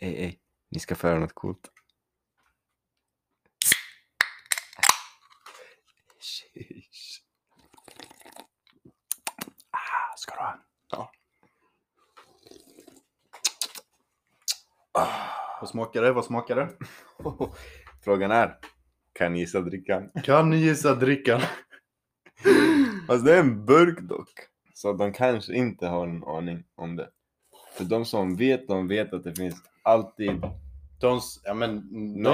Ej, ni ska föra något coolt. Ska du ha? Ja. Vad smakar det? Frågan är, kan ni gissa drickan? Alltså det är en burk dock. Så de kanske inte har en aning om det. För de som vet, de vet att det finns alltid... De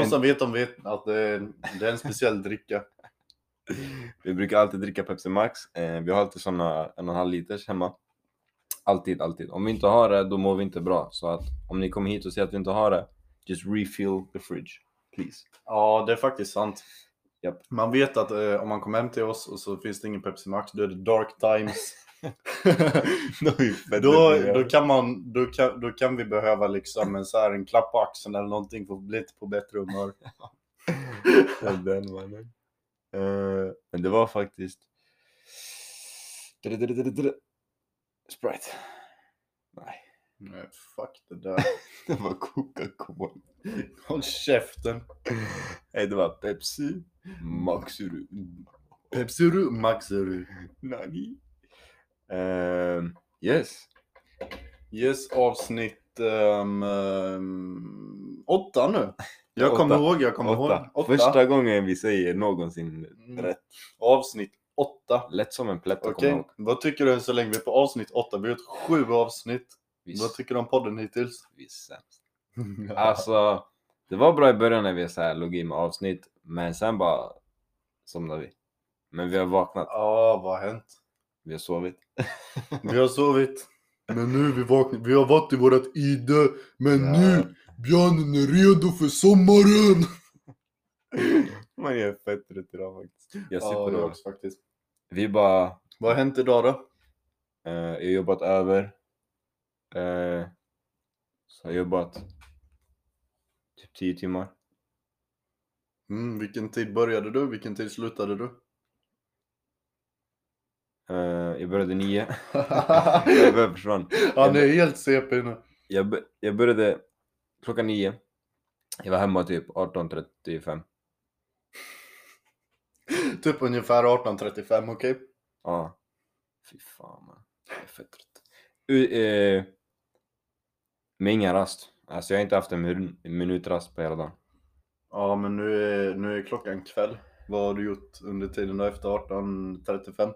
som vet att det är en speciell dricka. Vi brukar alltid dricka Pepsi Max. Vi har alltid såna 1,5 liters hemma. Alltid. Om vi inte har det, då mår vi inte bra. Så att om ni kommer hit och säger att vi inte har det, just refill the fridge, please. Ja, det är faktiskt sant. Yep. Man vet att om man kommer hem till oss och så finns det ingen Pepsi Max, då är det dark times. då kan vi behöva liksom en klapp på axeln eller någonting för att bli på bättre humör. Ja, den var det. Men det var faktiskt Sprite. Nej, fuck det där. Det var Coca-Cola. Håll käften. Nej, det var Pepsi Maxuru. Nani. Yes, avsnitt 8 nu. Jag kommer ihåg. Första gången vi säger någonsin rätt. Avsnitt 8. Lätt som en plätt. Okej. Vad tycker du så länge vi är på avsnitt 8? Vi har gjort 7 avsnitt. Visst. Vad tycker du om podden hittills? Visst. Alltså, det var bra i början när vi så här låg i med avsnitt. Men sen bara somnade vi. Men vi har vaknat. Ja, vad har hänt? Vi har sovit. Men nu vi vaknat. Vi har varit i vårt ide. Men nu... Björnen är redo för sommaren. Man är fett trött idag faktiskt. Jag sitter då också faktiskt. Vi bara... Vad har hänt idag då? Jag har jobbat över. Så jag har jobbat typ 10 timmar. Vilken tid började du? Vilken tid slutade du? Jag började 9. Jag började försvann. Han är helt CP nu. Jag började... Klockan 9. Jag var hemma typ 18:35. Typ ungefär 18:35, okej? Ja. Fy fan, man. Jag är fett trött. Med ingen rast. Alltså jag har inte haft en minutrast på hela dagen. Ja, men nu är klockan kväll. Vad har du gjort under tiden då efter 18:35?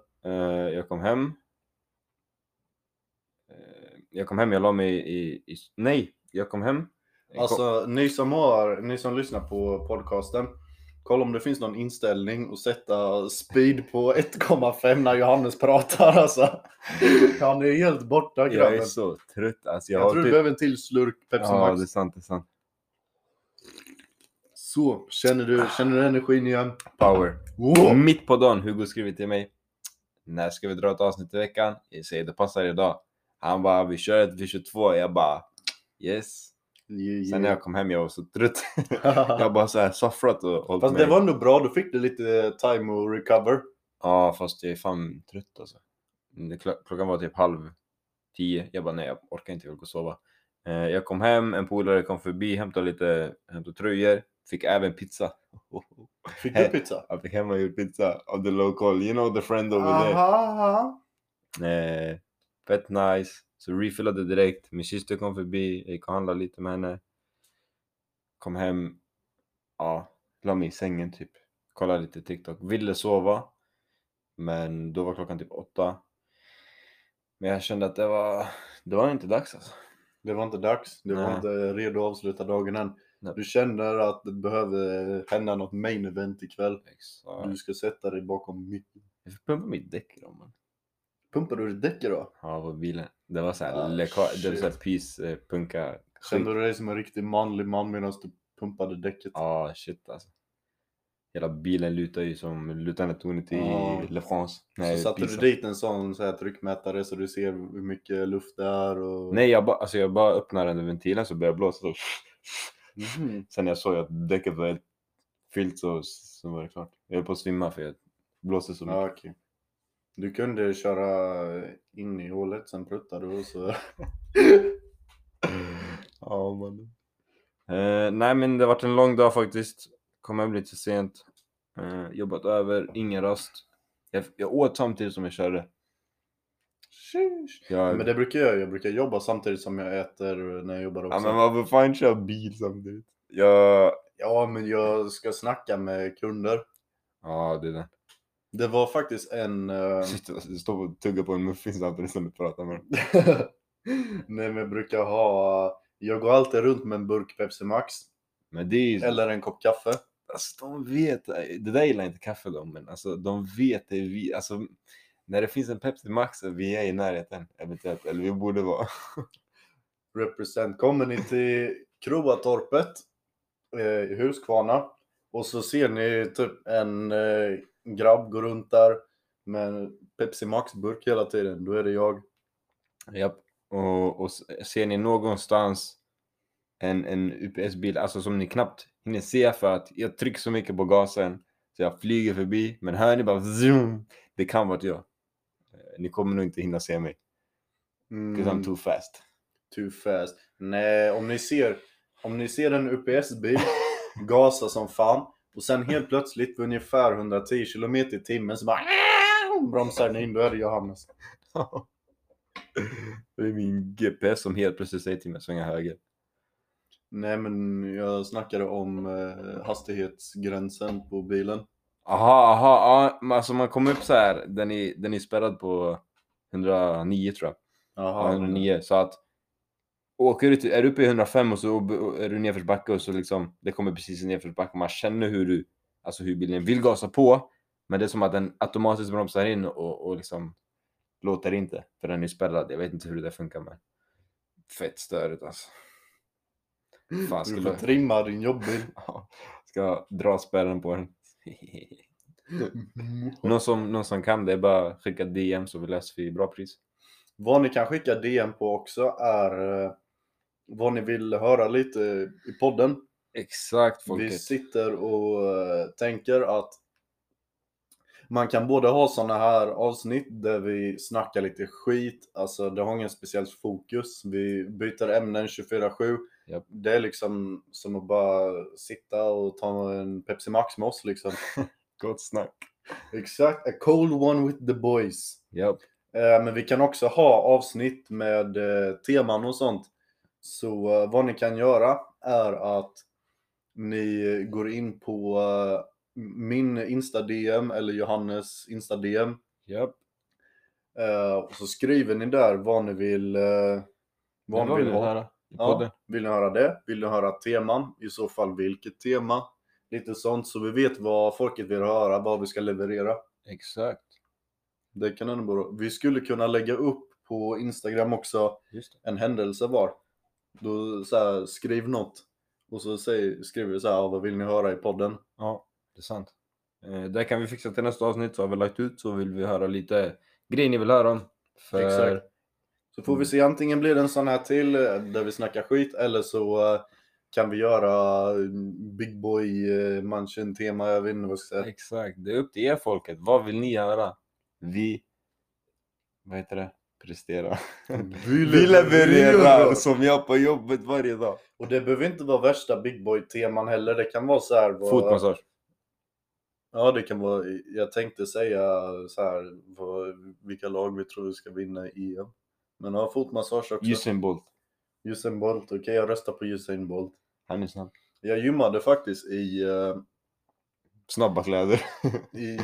Jag kom hem. Jag la mig i... Nej, jag kom hem. Alltså ni som lyssnar på podcasten, kolla om det finns någon inställning och sätta speed på 1,5 när Johannes pratar, alltså. Han är helt borta, grabben. Jag är så trött, alltså. Jag tror du behöver en till slurk Pepsi Max. Ja, det är sant. Så, känner du energin igen? Power. Wow. Mitt på dagen, Hugo skriver till mig: när ska vi dra ett avsnitt i veckan? Jag säger, det passar idag. Han bara, vi kör ett vid 22. Jag bara, yes. Sen när jag kom hem, jag var så trött. Jag bara så här soffrat och hållit. Fast det var ändå bra, du fick det lite time och recover. Ja, fast jag är fan trött alltså. Klockan var typ 9:30. Jag bara, nej, jag orkar inte, jag vill gå och sova. Jag kom hem, en polare kom förbi, hämtade tröjor. Fick även pizza. Fick du pizza? Jag fick hemma och gjort pizza av the local, you know, the friend over there. Fett nice. Så refillade direkt. Min syster kom förbi. Jag gick och handlade lite med henne. Kom hem. Ja, la mig i sängen typ. Kollade lite TikTok. Ville sova. Men då var klockan typ 8. Men jag kände att det var inte dags alltså. Det var inte dags. Du var inte redo att avsluta dagen än. Nej. Du känner att det behöver hända något main event ikväll. Exakt. Du ska sätta dig bakom mitten. Jag får pumpa mitt däck då, man. Pumpar du ditt däck då? Ja, på bilen. Det var så här det var så här pyspunka. Kände du dig som en riktig manlig man medan du pumpade däcket? Ja, shit alltså. Hela bilen lutar ju som lutande tornet i Le France. Så satte du dit en sån så här tryckmätare så du ser hur mycket luft det är och... Nej, jag bara öppnar den ventilen så börjar blåsa så. Sen jag såg att däcket var fyllt så var det klart. Jag höll på att svimma för jag blåste så mycket. Okay. Du kunde köra in i hålet, sen pruttade du och så... Ja, man. Nej, men det har varit en lång dag faktiskt. Kommer jag bli lite sent. Jobbat över, ingen rast. Jag åt samtidigt som jag körde. Men det brukar jag. Jag brukar jobba samtidigt som jag äter när jag jobbar också. Ja, men varför fan kör bil samtidigt? Ja, men jag ska snacka med kunder. Ja, det är det. Det var faktiskt en... Du står och tuggar på en muffins samtidigt som du pratar med. Nej, men jag brukar ha... Jag går alltid runt med en burk Pepsi Max. Men det är... Eller en kopp kaffe. Alltså, de vet... Det där gillar inte kaffe, de. Men alltså, de vet det vi... Alltså, när det finns en Pepsi Max och vi är i närheten. Eventuellt. Eller vi borde vara. Represent. Kommer ni till Kroatorpet i Huskvarna. Och så ser ni typ en... grabb går runt där med Pepsi Max-burk hela tiden. Då är det jag. Japp. Och ser ni någonstans en UPS-bil, alltså som ni knappt hinner se för att jag trycker så mycket på gasen så jag flyger förbi, men hör ni bara zoom, det kan vara jag. Ni kommer nog inte hinna se mig. Because I'm too fast. Too fast. Nej, om ni ser en UPS-bil gasa som fan. Och sen helt plötsligt ungefär 110 km i timmen så bara bromsar ni in, då är det Johannes. Det är min GPS som helt plötsligt säger till mig att svänga höger. Nej, men jag snackade om hastighetsgränsen på bilen. Aha, alltså man kommer upp så här, den är spärrad på 109 tror jag. Aha, 109, men... så att åker du, är du uppe i 105 och så är du nerför backe och så liksom, det kommer precis nerför backe och man känner hur bilen vill gasa på, men det är som att den automatiskt bromsar in och liksom låter inte, för den är spärrad. Jag vet inte hur det funkar, men fett störigt alltså. Fan, du får trimma din jobbbil. Ska dra spärren på den. Någon som kan det är bara skicka DM så vi läser för bra pris. Vad ni kan skicka DM på också är vad ni vill höra lite i podden. Exakt, folket. Vi sitter och tänker att man kan både ha såna här avsnitt där vi snackar lite skit. Alltså det har ingen speciellt fokus. Vi byter ämnen 24/7. Yep. Det är liksom som att bara sitta och ta en Pepsi Max med oss liksom. Gott snack. Exakt, a cold one with the boys. Japp. Yep. Men vi kan också ha avsnitt med teman och sånt. Så vad ni kan göra är att ni går in på min Insta-DM eller Johannes Insta-DM. Yep. Och så skriver ni där vad ni vill höra. Ja, vill ni höra det? Vill ni höra teman? I så fall vilket tema? Lite sånt så vi vet vad folket vill höra, vad vi ska leverera. Exakt. Det kan ändå bra. Vi skulle kunna lägga upp på Instagram också en händelse var. Då så här, skriv något. Och så skriver vi så här, vad vill ni höra i podden? Ja, det är sant. Där kan vi fixa till nästa avsnitt, så har vi lagt ut, så vill vi höra lite grejer ni vill höra om. För... Exakt. Så får vi se, antingen blir det en sån här till där vi snackar skit, eller så kan vi göra Big Boy Mansion tema, jag vet inte vad jag ska säga. Exakt, det är upp till er folket. Vad vill ni höra? Vad heter det? Prestera. Vi levererar som jag på jobbet varje dag. Och det behöver inte vara värsta Big Boy-teman heller. Det kan vara så här... Fotmassage. Ja, det kan vara... Jag tänkte säga så här... Vilka lag vi tror vi ska vinna i EM. Men ja, fotmassage också. Usain Bolt. Usain Bolt. Okej, jag röstar på Usain Bolt. Han är snabb. Jag gymmade faktiskt i... snabba kläder. I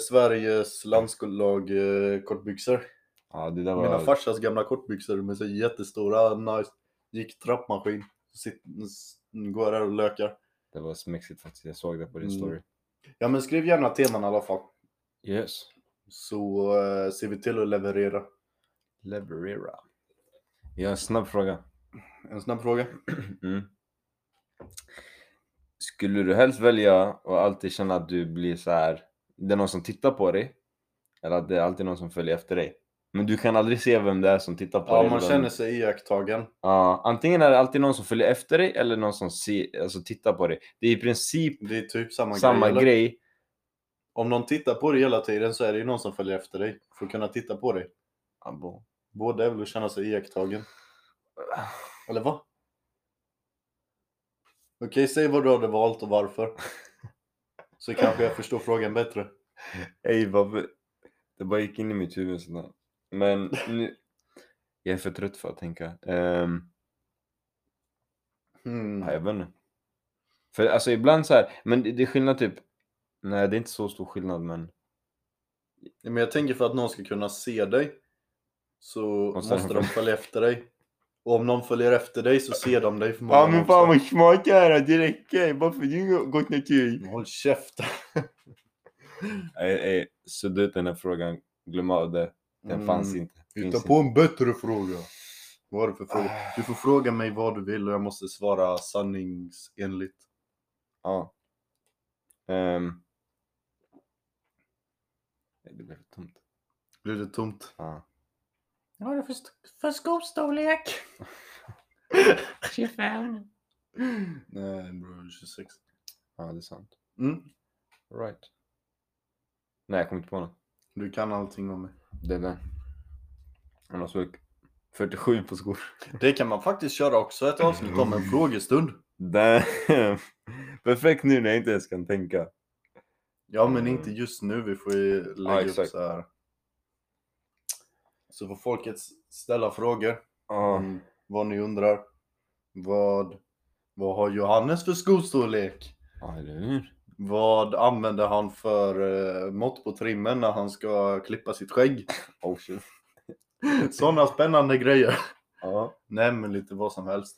Sveriges landslag kortbyxor. Ja, det där var... Mina farsas gamla kortbyxor med så jättestora, nice. Gick trappmaskin. Går där och lökar. Det var smäxigt faktiskt, jag såg det på din story. Ja, men skriv gärna teman i alla fall. Yes. Så ser vi till att leverera. Leverera. Jag har en snabb fråga. Skulle du helst välja och alltid känna att du blir så här, det är någon som tittar på dig, eller att det är alltid någon som följer efter dig, men du kan aldrig se vem det är som tittar på dig? Ja, man känner sig iakttagen. Ja, antingen är det alltid någon som följer efter dig eller någon som tittar på dig. Det är i princip det är typ samma grej. Om någon tittar på dig hela tiden så är det ju någon som följer efter dig för att kunna titta på dig. Ja, både vill känna sig iakttagen. Eller vad? Okej, säg vad du hade valt och varför. Så kanske jag förstår frågan bättre. Ej, varför? Det bara gick in i mitt huvud sådär. Men nu... jag är för trött för att tänka. Nej, jag vet inte. För alltså ibland så här, men det är skillnad typ. Nej, det är inte så stor skillnad, men. Men jag tänker för att någon ska kunna se dig. Så sen... måste de följa efter dig. Och om någon följer efter dig så ser de dig förmodligen. Ja, men fan vad smart är det. Det räcker. Varför du gått ner till? Håll käften. Nej, så den här frågan. Glöm av det. Den fanns inte. Hitta på en bättre fråga. Vad är det för fråga? Du får fråga mig vad du vill och jag måste svara sanningsenligt. Ja. Det blev tomt. Blev det tomt? Ja. Vad är det för skostorlek? 25. Nej, bro, 26. Ja, det är sant. Right. Nej, jag kommer inte på något. Du kan allting om mig. Det är det. Han har sökt 47 på skor. Det kan man faktiskt köra också. Ett avsnitt om en frågestund. Damn. Perfekt nu när jag inte ens kan tänka. Ja, men inte just nu. Vi får ju lägga upp så här. Så får folket ställa frågor. Vad ni undrar. Vad har Johannes för skostorlek? Ja, det är. Vad använder han för mått på trimmen när han ska klippa sitt skägg? Oh, shit. Sådana spännande grejer. Ja. Nej, men lite vad som helst.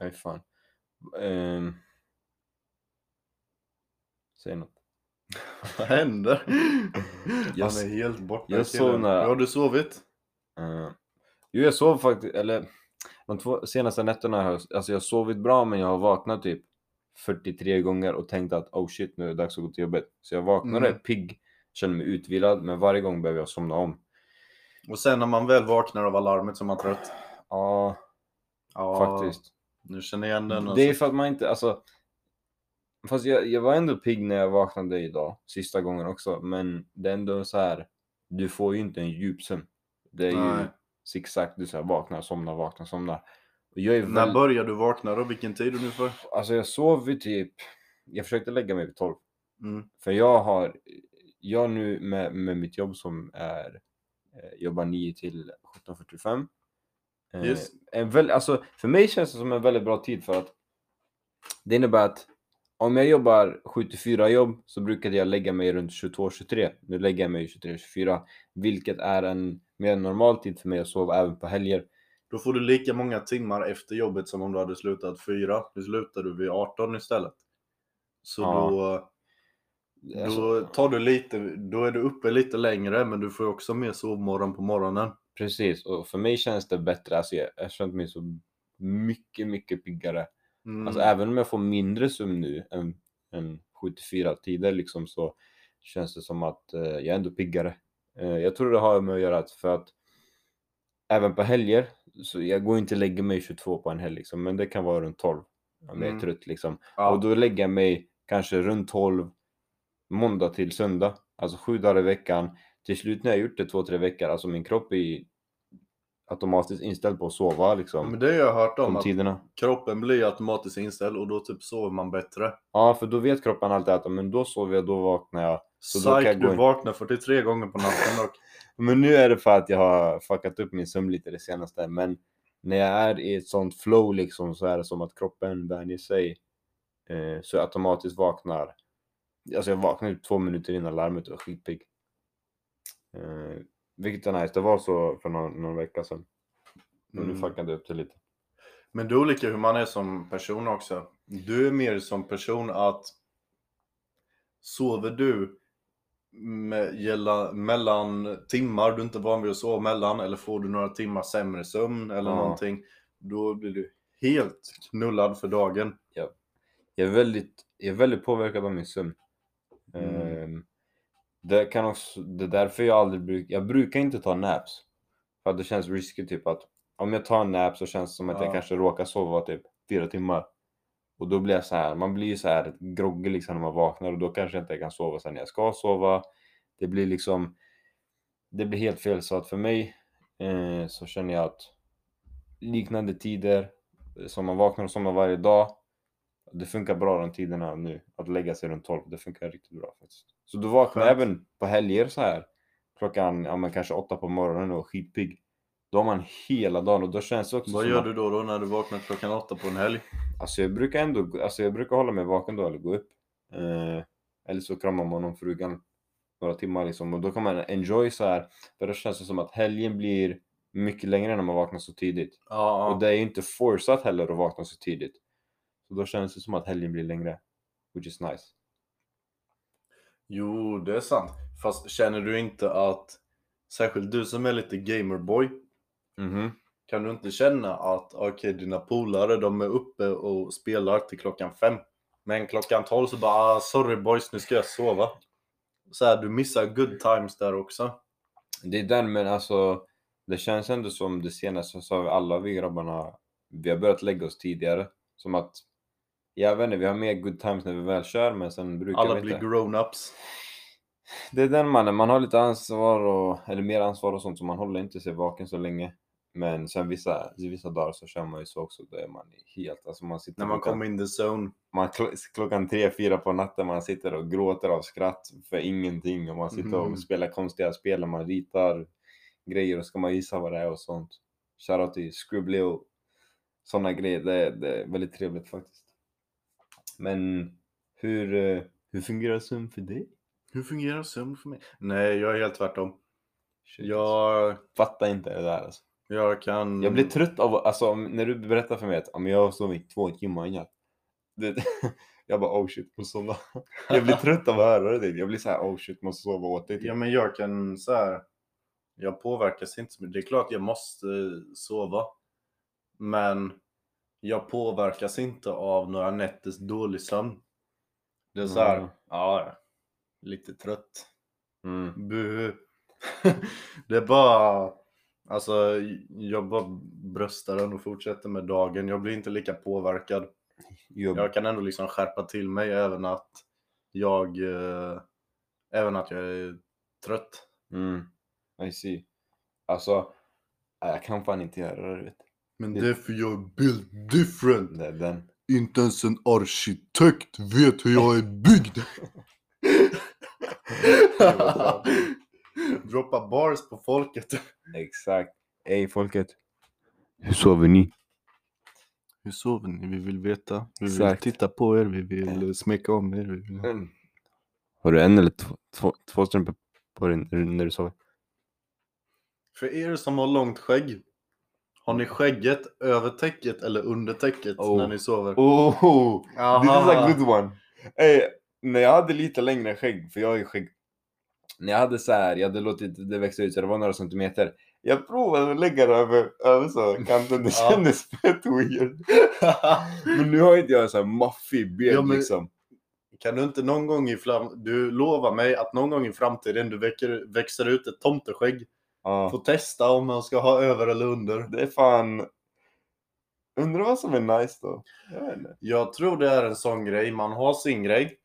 Nej, fan. Säg något. Vad händer? Han är helt borta. Jag sov när... Har du sovit? Jo, jag sov faktiskt. Eller, de två senaste nätterna har alltså, jag har sovit bra, men jag har vaknat typ 43 gånger och tänkt att oh shit, nu är det dags att gå till jobbet. Så jag vaknade pigg. Känner mig utvilad, men varje gång behöver jag somna om. Och sen när man väl vaknar av alarmet så är man trött. Ja, faktiskt. Nu känner jag igen den. Alltså. Det är för att man inte, alltså... Fast jag var ändå pigg när jag vaknade idag. Sista gången också. Men det är ändå så här... Du får ju inte en djup sömn. Det är ju zigzag. Du så här, vaknar, somnar, vaknar, somnar. Och jag är väl... När börjar du vakna då? Vilken tid är du nu för? Alltså jag sov ju typ... Jag försökte lägga mig vid 12. För jag har... Jag nu med mitt jobb som är jobbar 9 till 17:45. Yes. Alltså, för mig känns det som en väldigt bra tid för att det innebär att om jag jobbar 7-4 jobb så brukade jag lägga mig runt 22-23. Nu lägger jag mig 23-24, vilket är en mer normal tid för mig att sova även på helger. Då får du lika många timmar efter jobbet som om du hade slutat 4. Nu slutar du vid 18 istället. Så då... Då tar du lite, då är du uppe lite längre, men du får också mer sovmorgon på morgonen. Precis, och för mig känns det bättre. Alltså jag känner mig så mycket piggare. Alltså även om jag får mindre sömn nu än 74 tider liksom, så känns det som att jag är ändå piggare. Jag tror det har med att göra för att även på helger så jag går inte lägga mig 22 på en helg liksom, men det kan vara runt 12 om jag är trött liksom. Och då lägger jag mig kanske runt 12 måndag till söndag, alltså 7 dagar i veckan. Till slut när jag gjort det 2-3 veckor, alltså min kropp är automatiskt inställd på att sova liksom. Men det har jag hört om, att kroppen blir automatiskt inställd och då typ sover man bättre. Ja, för då vet kroppen alltid att men då sover jag, då vaknar jag. Så då kan jag du vaknar 43 gånger på natten och... Men nu är det för att jag har fuckat upp min sömn lite det senaste, men när jag är i ett sånt flow liksom, så är det som att kroppen vänjer sig så jag automatiskt vaknar. Alltså jag vaknade 2 minuter innan larmet och skitpigg. Vilket är nice. Det var så för någon vecka sedan. Men nu fuckade jag upp det lite. Men det är olika hur man är som person också. Du är mer som person att sover du mellan timmar du inte van vid att sova mellan, eller får du några timmar sämre sömn eller någonting, då blir du helt knullad för dagen. Ja. Jag är väldigt påverkad av min sömn. Det är därför jag aldrig brukar inte ta naps. För att det känns risky typ att om jag tar en nap så känns det som att jag kanske råkar sova typ 4 timmar. Och då blir jag så här, man blir så här groggig liksom när man vaknar, och då kanske inte jag kan sova sen jag ska sova. Det blir liksom, det blir helt fel. Så att för mig så känner jag att liknande tider som man vaknar och somnar varje dag. Det funkar bra den tiden här nu. Att lägga sig runt 12. Det funkar riktigt bra faktiskt. Så du vaknar även på helger så här. Klockan kanske 8 på morgonen och skitpigg. Då har man hela dagen och då känns det också. Vad gör du då när du vaknar klockan 8 på en helg? Alltså jag brukar hålla mig vaken då eller gå upp. Eller så kramar man om frugan några timmar liksom. Och då kan man enjoy så här. För då känns det som att helgen blir mycket längre när man vaknar så tidigt. Ja. Och det är ju inte fortsatt heller att vakna så tidigt. Så då känns det som att helgen blir längre. Which is nice. Jo, det är sant. Fast känner du inte att, särskilt du som är lite gamerboy, kan du inte känna att dina polare, de är uppe och spelar till klockan 5. Men klockan 12 så bara, sorry boys, nu ska jag sova. Så här, du missar good times där också. Det är den, men alltså, det känns ändå som det senaste så har vi grabbarna, vi har börjat lägga oss tidigare. Som att, jag vet inte, vi har mer good times när vi väl kör, men sen brukar alla blir grown-ups. Det är den man har lite ansvar eller mer ansvar och sånt, så man håller inte sig vaken så länge. Men sen vissa dagar så känner man ju så också, då är man helt, alltså man sitter när man kommer in the zone. Man klockan 3-4 på natten, man sitter och gråter av skratt för ingenting. Och man sitter och spelar konstiga spel, man ritar grejer och ska man gissa vad det är och sånt. Shoutout till Scribbly och sådana grejer, det är väldigt trevligt faktiskt. Men hur fungerar sömn för dig? Hur fungerar sömn för mig? Nej, jag är helt tvärtom. Shit. Jag fattar inte det där alltså. Jag blir trött av, alltså när du berättar för mig att jag har sovit 2 timmar i natt. Jag bara, oh shit, måste sova. Jag blir trött av att höra det. Jag blir så här, oh shit, måste sova åt det. Ja, men jag kan så här, jag påverkas inte. Det är klart jag måste sova. Men jag påverkas inte av några nätters dålig sömn. Det är så här, lite trött. Buh. Det är bara, alltså jag bara bröstar den och fortsätter med dagen. Jag blir inte lika påverkad. Jag kan ändå liksom skärpa till mig även att jag är trött. I see. Alltså jag kan fan inte göra det, vet. Men därför jag är built different. Inte ens en arkitekt vet hur jag är byggd. Droppa bars på folket. Exakt. Ey folket, Hur sover ni? Vi vill veta. Vi vill titta på er, vi vill smeka om er. Har du en eller två strumpor på dig när du sover? För er som har långt skägg, har ni skägget över täcket eller under täcket när ni sover? Oh, this is a good one. Ey, när jag hade lite längre skägg, för jag är skägg. När jag hade jag hade låtit det växa ut så det var några centimeter. Jag provade att lägga det över så kanten, det kändes fett weird. Men nu har inte jag så här maffig ben liksom. Kan du inte någon gång du lovar mig att någon gång i framtiden du växer ut ett tomteskägg. Få testa om man ska ha över eller under. Det är fan, undrar vad som är nice då. Jag tror det är en sån grej, man har sin grej.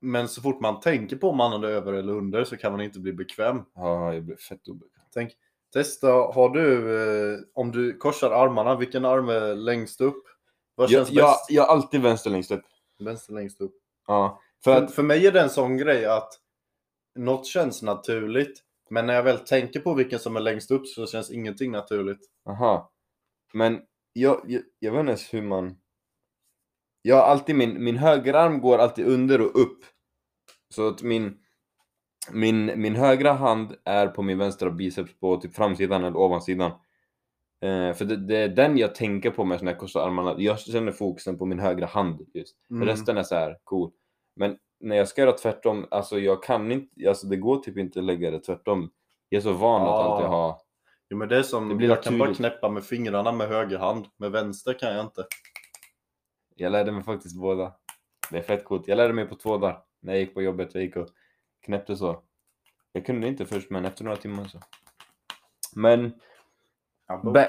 Men så fort man tänker på om man är över eller under så kan man inte bli bekväm. Ja, jag blir fett obekväm. Tänk, testa, har du, om du korsar armarna, vilken arm är längst upp? Vad känns bäst? Jag har alltid vänster längst upp. Vänster längst upp. Ja. För mig är det en sån grej att något känns naturligt. Men när jag väl tänker på vilken som är längst upp så känns ingenting naturligt. Aha. Men jag vet inte hur man... Jag har alltid min högerarm går alltid under och upp. Så att min högra hand är på min vänstra biceps på typ framsidan eller ovansidan. För det är den jag tänker på med såna här korsade armarna. Jag känner fokusen på min högra hand just. Resten är så här cool. Men när jag ska göra tvärtom, alltså jag kan inte, alltså det går typ inte att lägga det tvärtom. Jag är så van att alltid ha. Jo, men det är som, det blir jag kan bara knäppa med fingrarna med höger hand, med vänster kan jag inte. Jag lärde mig faktiskt båda. Det är fett coolt. Jag lärde mig på 2 dagar. När jag gick på jobbet, jag gick och knäppte så. Jag kunde inte först, men efter några timmar så. Men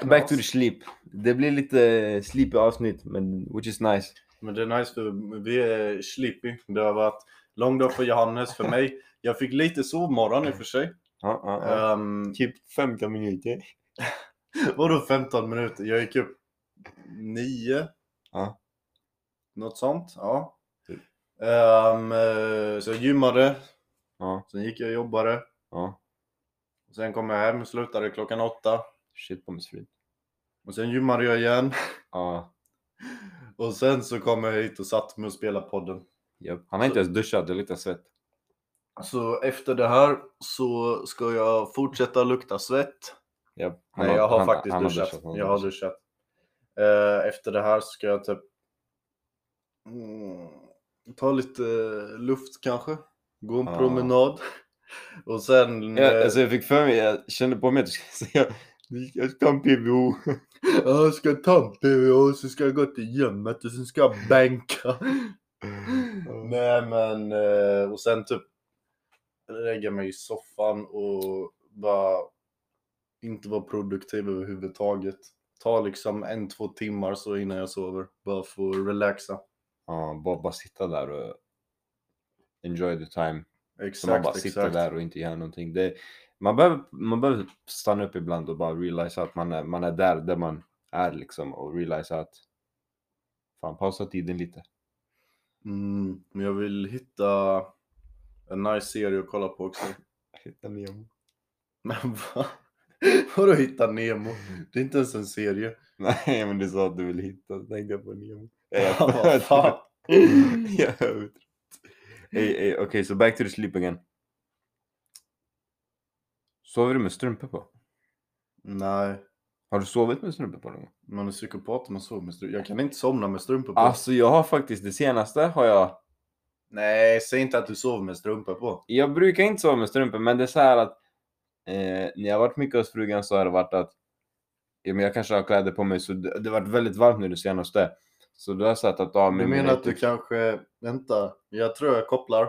back to the sleep. Det blir lite sleepy avsnitt, men which is nice. Men det är nice för vi är sleepy. Det har varit lång dag för Johannes, för mig. Jag fick lite sovmorgon i och för sig. Typ 15 minuter. Vadå 15 minuter? Jag gick upp 9. Ja. Något sånt, ja. Så jag gymmade. Ja. Sen gick jag och jobbade. Ja. Sen kom jag hem och slutade klockan 8. Shit på mig frid. Och sen gymmade jag igen. Ja. Och sen så kom jag hit och satt mig och spelade podden. Yep. Han har inte ens duschat, det är lite svett. Så efter det här så ska jag fortsätta lukta svett. Yep. Nej, jag har faktiskt duschat. Jag har duschat. Efter det här ska jag typ ta lite luft kanske. Gå en promenad. Och sen... jag fick för mig, jag kände på mig att jag ska ta en PVO. Ja, jag ska ta en PVO, så ska jag gå till gymmet och sen ska jag bänka. Nej, men... Och sen typ lägga mig i soffan och bara inte vara produktiv överhuvudtaget. Ta liksom 1-2 timmar så innan jag sover. Bara få relaxa. Ja, bara sitta där och enjoy the time. Exakt, så man bara sitter där och inte gör någonting. Det, man behöver stanna upp ibland och bara realisera att man är där man är liksom. Och realisera att fan, pausa tiden lite. Men jag vill hitta en nice serie att kolla på också. Hitta Nemo. Men vad? Vadå hitta Nemo? Det är inte ens en serie. Nej, men du sa att du vill hitta. Tänk på Nemo. Vad fan? Jag är utrött. Okej, så back to the sleep again. Sover du med strumpor på? Nej. Har du sovit med strumpor på någon? Man är psykopat om man sover med strumpor. Jag kan inte somna med strumpor på. Alltså jag har faktiskt, det senaste har jag... Nej, säg inte att du sover med strumpor på. Jag brukar inte sova med strumpor, men det är så här att när jag har varit mycket hos frugan så har det varit att men jag kanske har kläder på mig, så det har varit väldigt varmt nu det senaste. Så du har satt att ta med. Du menar att du kanske... Vänta, jag tror jag kopplar.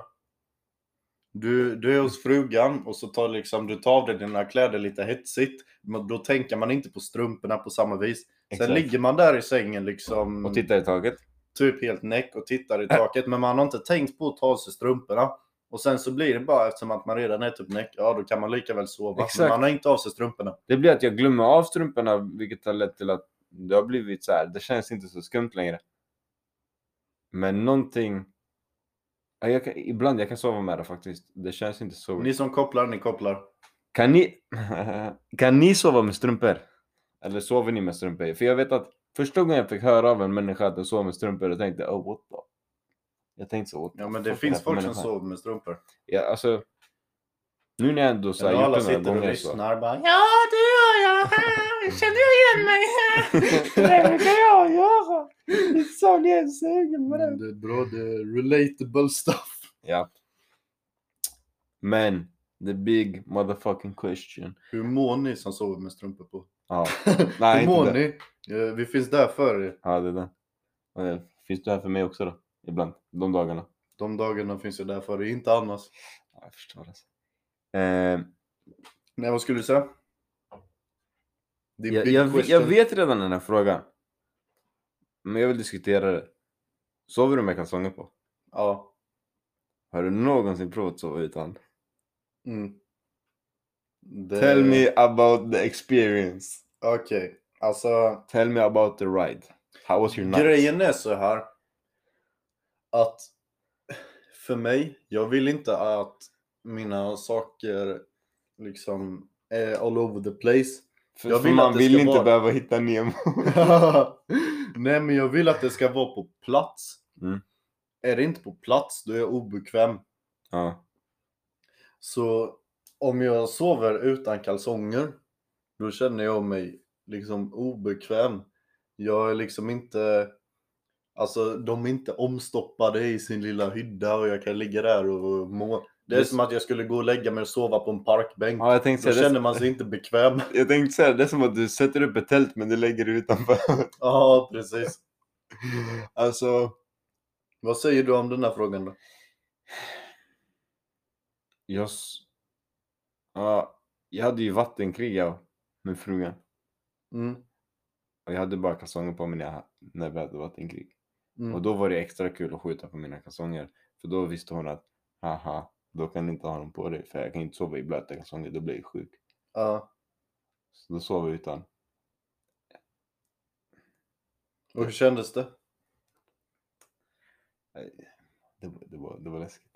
Du är hos frugan och så tar liksom, du tar av dig dina kläder lite hetsigt. Men då tänker man inte på strumporna på samma vis. Exakt. Sen ligger man där i sängen liksom... Och tittar i taket. Typ helt näck och tittar i taket. Men man har inte tänkt på att ta sig strumporna. Och sen så blir det bara, eftersom att man redan är typ näck, ja då kan man lika väl sova. Exakt. Men man har inte av sig strumporna. Det blir att jag glömmer av strumporna, vilket har lett till att det har blivit så här, det känns inte så skumt längre. Men någonting... Ja, jag kan sova med det faktiskt. Det känns inte så... Ni som kopplar, ni kopplar. Kan ni sova med strumpor? Eller sover ni med strumpor? För jag vet att första gången jag fick höra av en människa att den sov med strumpor, jag tänkte, oh what the... Jag tänkte så. Ja, men det finns folk som sover med strumpor. Ja, alltså... Nu när jag ändå så här... Ja, alla sitter och lyssnar bara, ja, det gör jag! Jag känner igen mig här! Det kan jag göra! Det sa ni en sugen på det. Det är bra, det är relatable stuff. Ja. Men, the big motherfucking question. Hur mår ni som sover med strumpor på? Ja. Nej, hur mår ni? Vi finns där för er. Ja, det är det. Finns du här för mig också då? Ibland. De dagarna. De dagarna finns jag där för er, inte annars. Ja, jag förstår det. Nej, vad skulle du säga? Jag vet redan den här frågan. Men jag vill diskutera det. Sover du med kalsonger på? Ja. Har du någonsin provat sova utan? Tell me about the experience. Okej, okay. Alltså, tell me about the ride. How was your night? Grejen är så här att för mig, jag vill inte att mina saker liksom är all over the place. Jag vill man vill inte vara... behöva hitta Nemo. Nej, men jag vill att det ska vara på plats. Är det inte på plats, då är jag obekväm. Ja. Så om jag sover utan kalsonger, då känner jag mig liksom obekväm. Jag är liksom inte... Alltså, de är inte omstoppade i sin lilla hydda och jag kan ligga där och må... Det är som att jag skulle gå och lägga mig och sova på en parkbänk. Ja, jag tänkte, då känner man sig inte bekväm. Jag tänkte säga, det är som att du sätter upp ett tält men du lägger det utanför. Ja, precis. Alltså, vad säger du om den här frågan då? Jag hade ju vattenkrig med frugan. Och jag hade bara kalsonger på mig när vi hade vattenkrig. Och då var det extra kul att skjuta på mina kalsonger. För då visste hon att, haha, då kan jag inte ha dem på dig, för jag kan inte sova i blöta kalsonger, då blir jag sjuk. Ja. Så då sover jag utan. Och hur kändes det? Det var läskigt.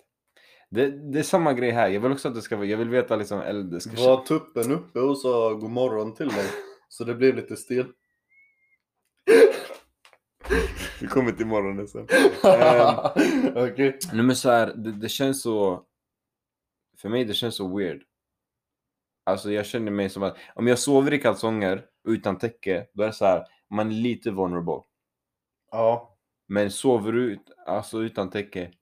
Det är samma grej här. Jag vill också att det ska vara, jag vill veta liksom, eller det ska vara tuppen uppe och så god morgon till dig. Så det blev lite stel. Vi kommer till morgonen sen. Okej. Nej, men så här, det känns så, för mig det känns så weird. Alltså jag känner mig som att om jag sover i kalsonger utan täcke, då är det så här, man är lite vulnerable. Ja. Men sover du utan täcke,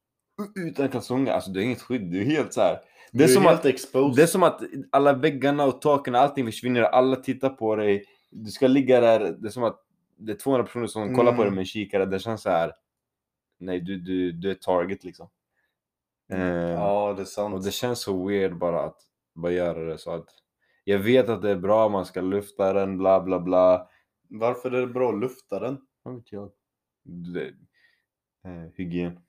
utan kalsonger, alltså det är inget skydd, du är helt så här. Det är som att exposed. Det är som att alla väggarna och taken och allting försvinner, alla tittar på dig. Du ska ligga där, det är som att det är 200 personer som kollar på dig med en kikare. Det känns så här, nej du är target liksom. Ja, det är sant. Och det känns så weird bara göra det, så att jag vet att det är bra, man ska lufta den, bla bla bla. Varför är det bra att lufta den? Jag vet inte. Hygien.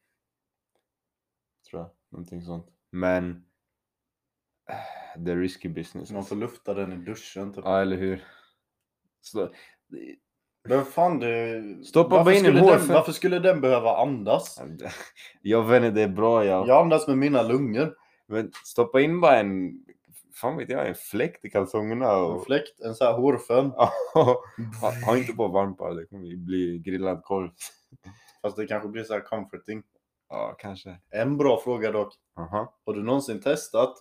Tror jag, någonting sånt. Men det är risky business. Man får lufta den i duschen typ. Ja, eller hur? Men fan du, stoppa bara in i håret. Varför skulle den behöva andas? Jag vet inte, det är bra jag andas med mina lungor. Men stoppa in bara en, fan vet jag, en fläkt i kalsongerna och... En fläkt, en sån här hårfön. Ha inte på varmpar, det kommer bli grillad korv. Fast det kanske blir så här comforting. Ja, kanske. En bra fråga dock. Har du någonsin testat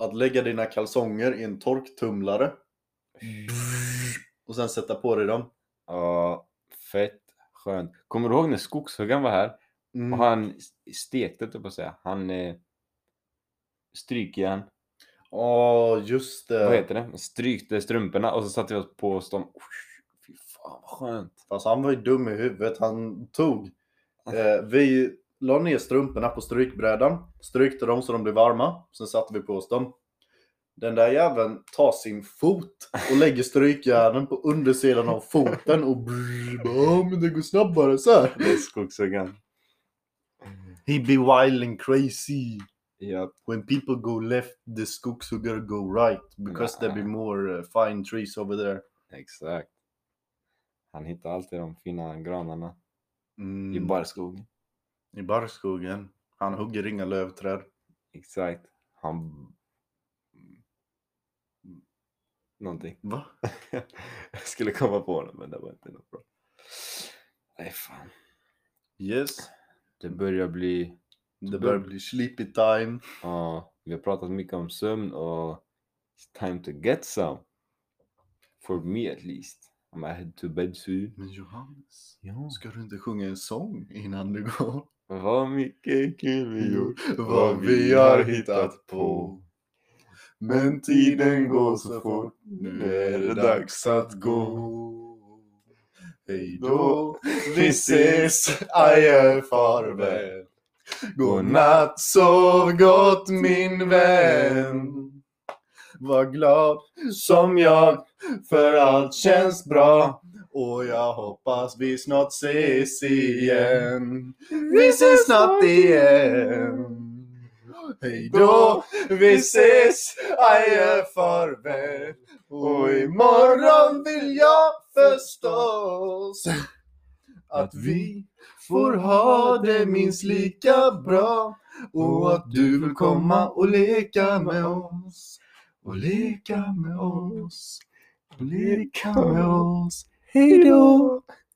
att lägga dina kalsonger i en torktumlare och sen sätta på dig dem? Ja, fett skönt. Kommer du ihåg när Skogshuggan var här? Och han stekte det på sig. Han strykjärn. Ja, just det. Vad heter det? Strykte strumporna och så satte vi oss på oss dem. Fy fan vad skönt. Fast han var ju dum i huvudet. Han tog. Vi la ner strumporna på strykbrädan. Strykte dem så de blev varma. Sen satte vi på oss dem. Den där jäveln tar sin fot och lägger strykjärnen på undersidan av foten. Och men det går snabbare så här. Det är Skogshuggan. He be wild and crazy. Yep. When people go left, the skogshugger go right. Because there be more fine trees over there. Exakt. Han hittar alltid de fina granarna. I barrskogen. I barrskogen. Han hugger inga lövträd. Exakt. Han... Någonting. Va? Jag skulle komma på det, men det var inte något bra. Nej fan. Yes. Det börjar bli sleepy time. Ja, vi har pratat mycket om sömn och it's time to get some. For me at least. I'm head to bed soon. Men Johannes, ska du inte sjunga en sång innan du går? Vad mycket kul vi gjort, vad vi har hittat på. Men tiden går så fort, nu är det dags att gå. Hej då, vi ses, adjö, farväl. Godnatt, sov gott min vän. Var glad som jag, för allt känns bra. Och jag hoppas vi snart ses igen. Vi ses snart igen. Hej då, vi ses, adjö, farväl. Och imorgon vill jag förstås att vi får ha det minst lika bra. Och att du vill komma och leka med oss. Och leka med oss. Och leka med oss. Hej då!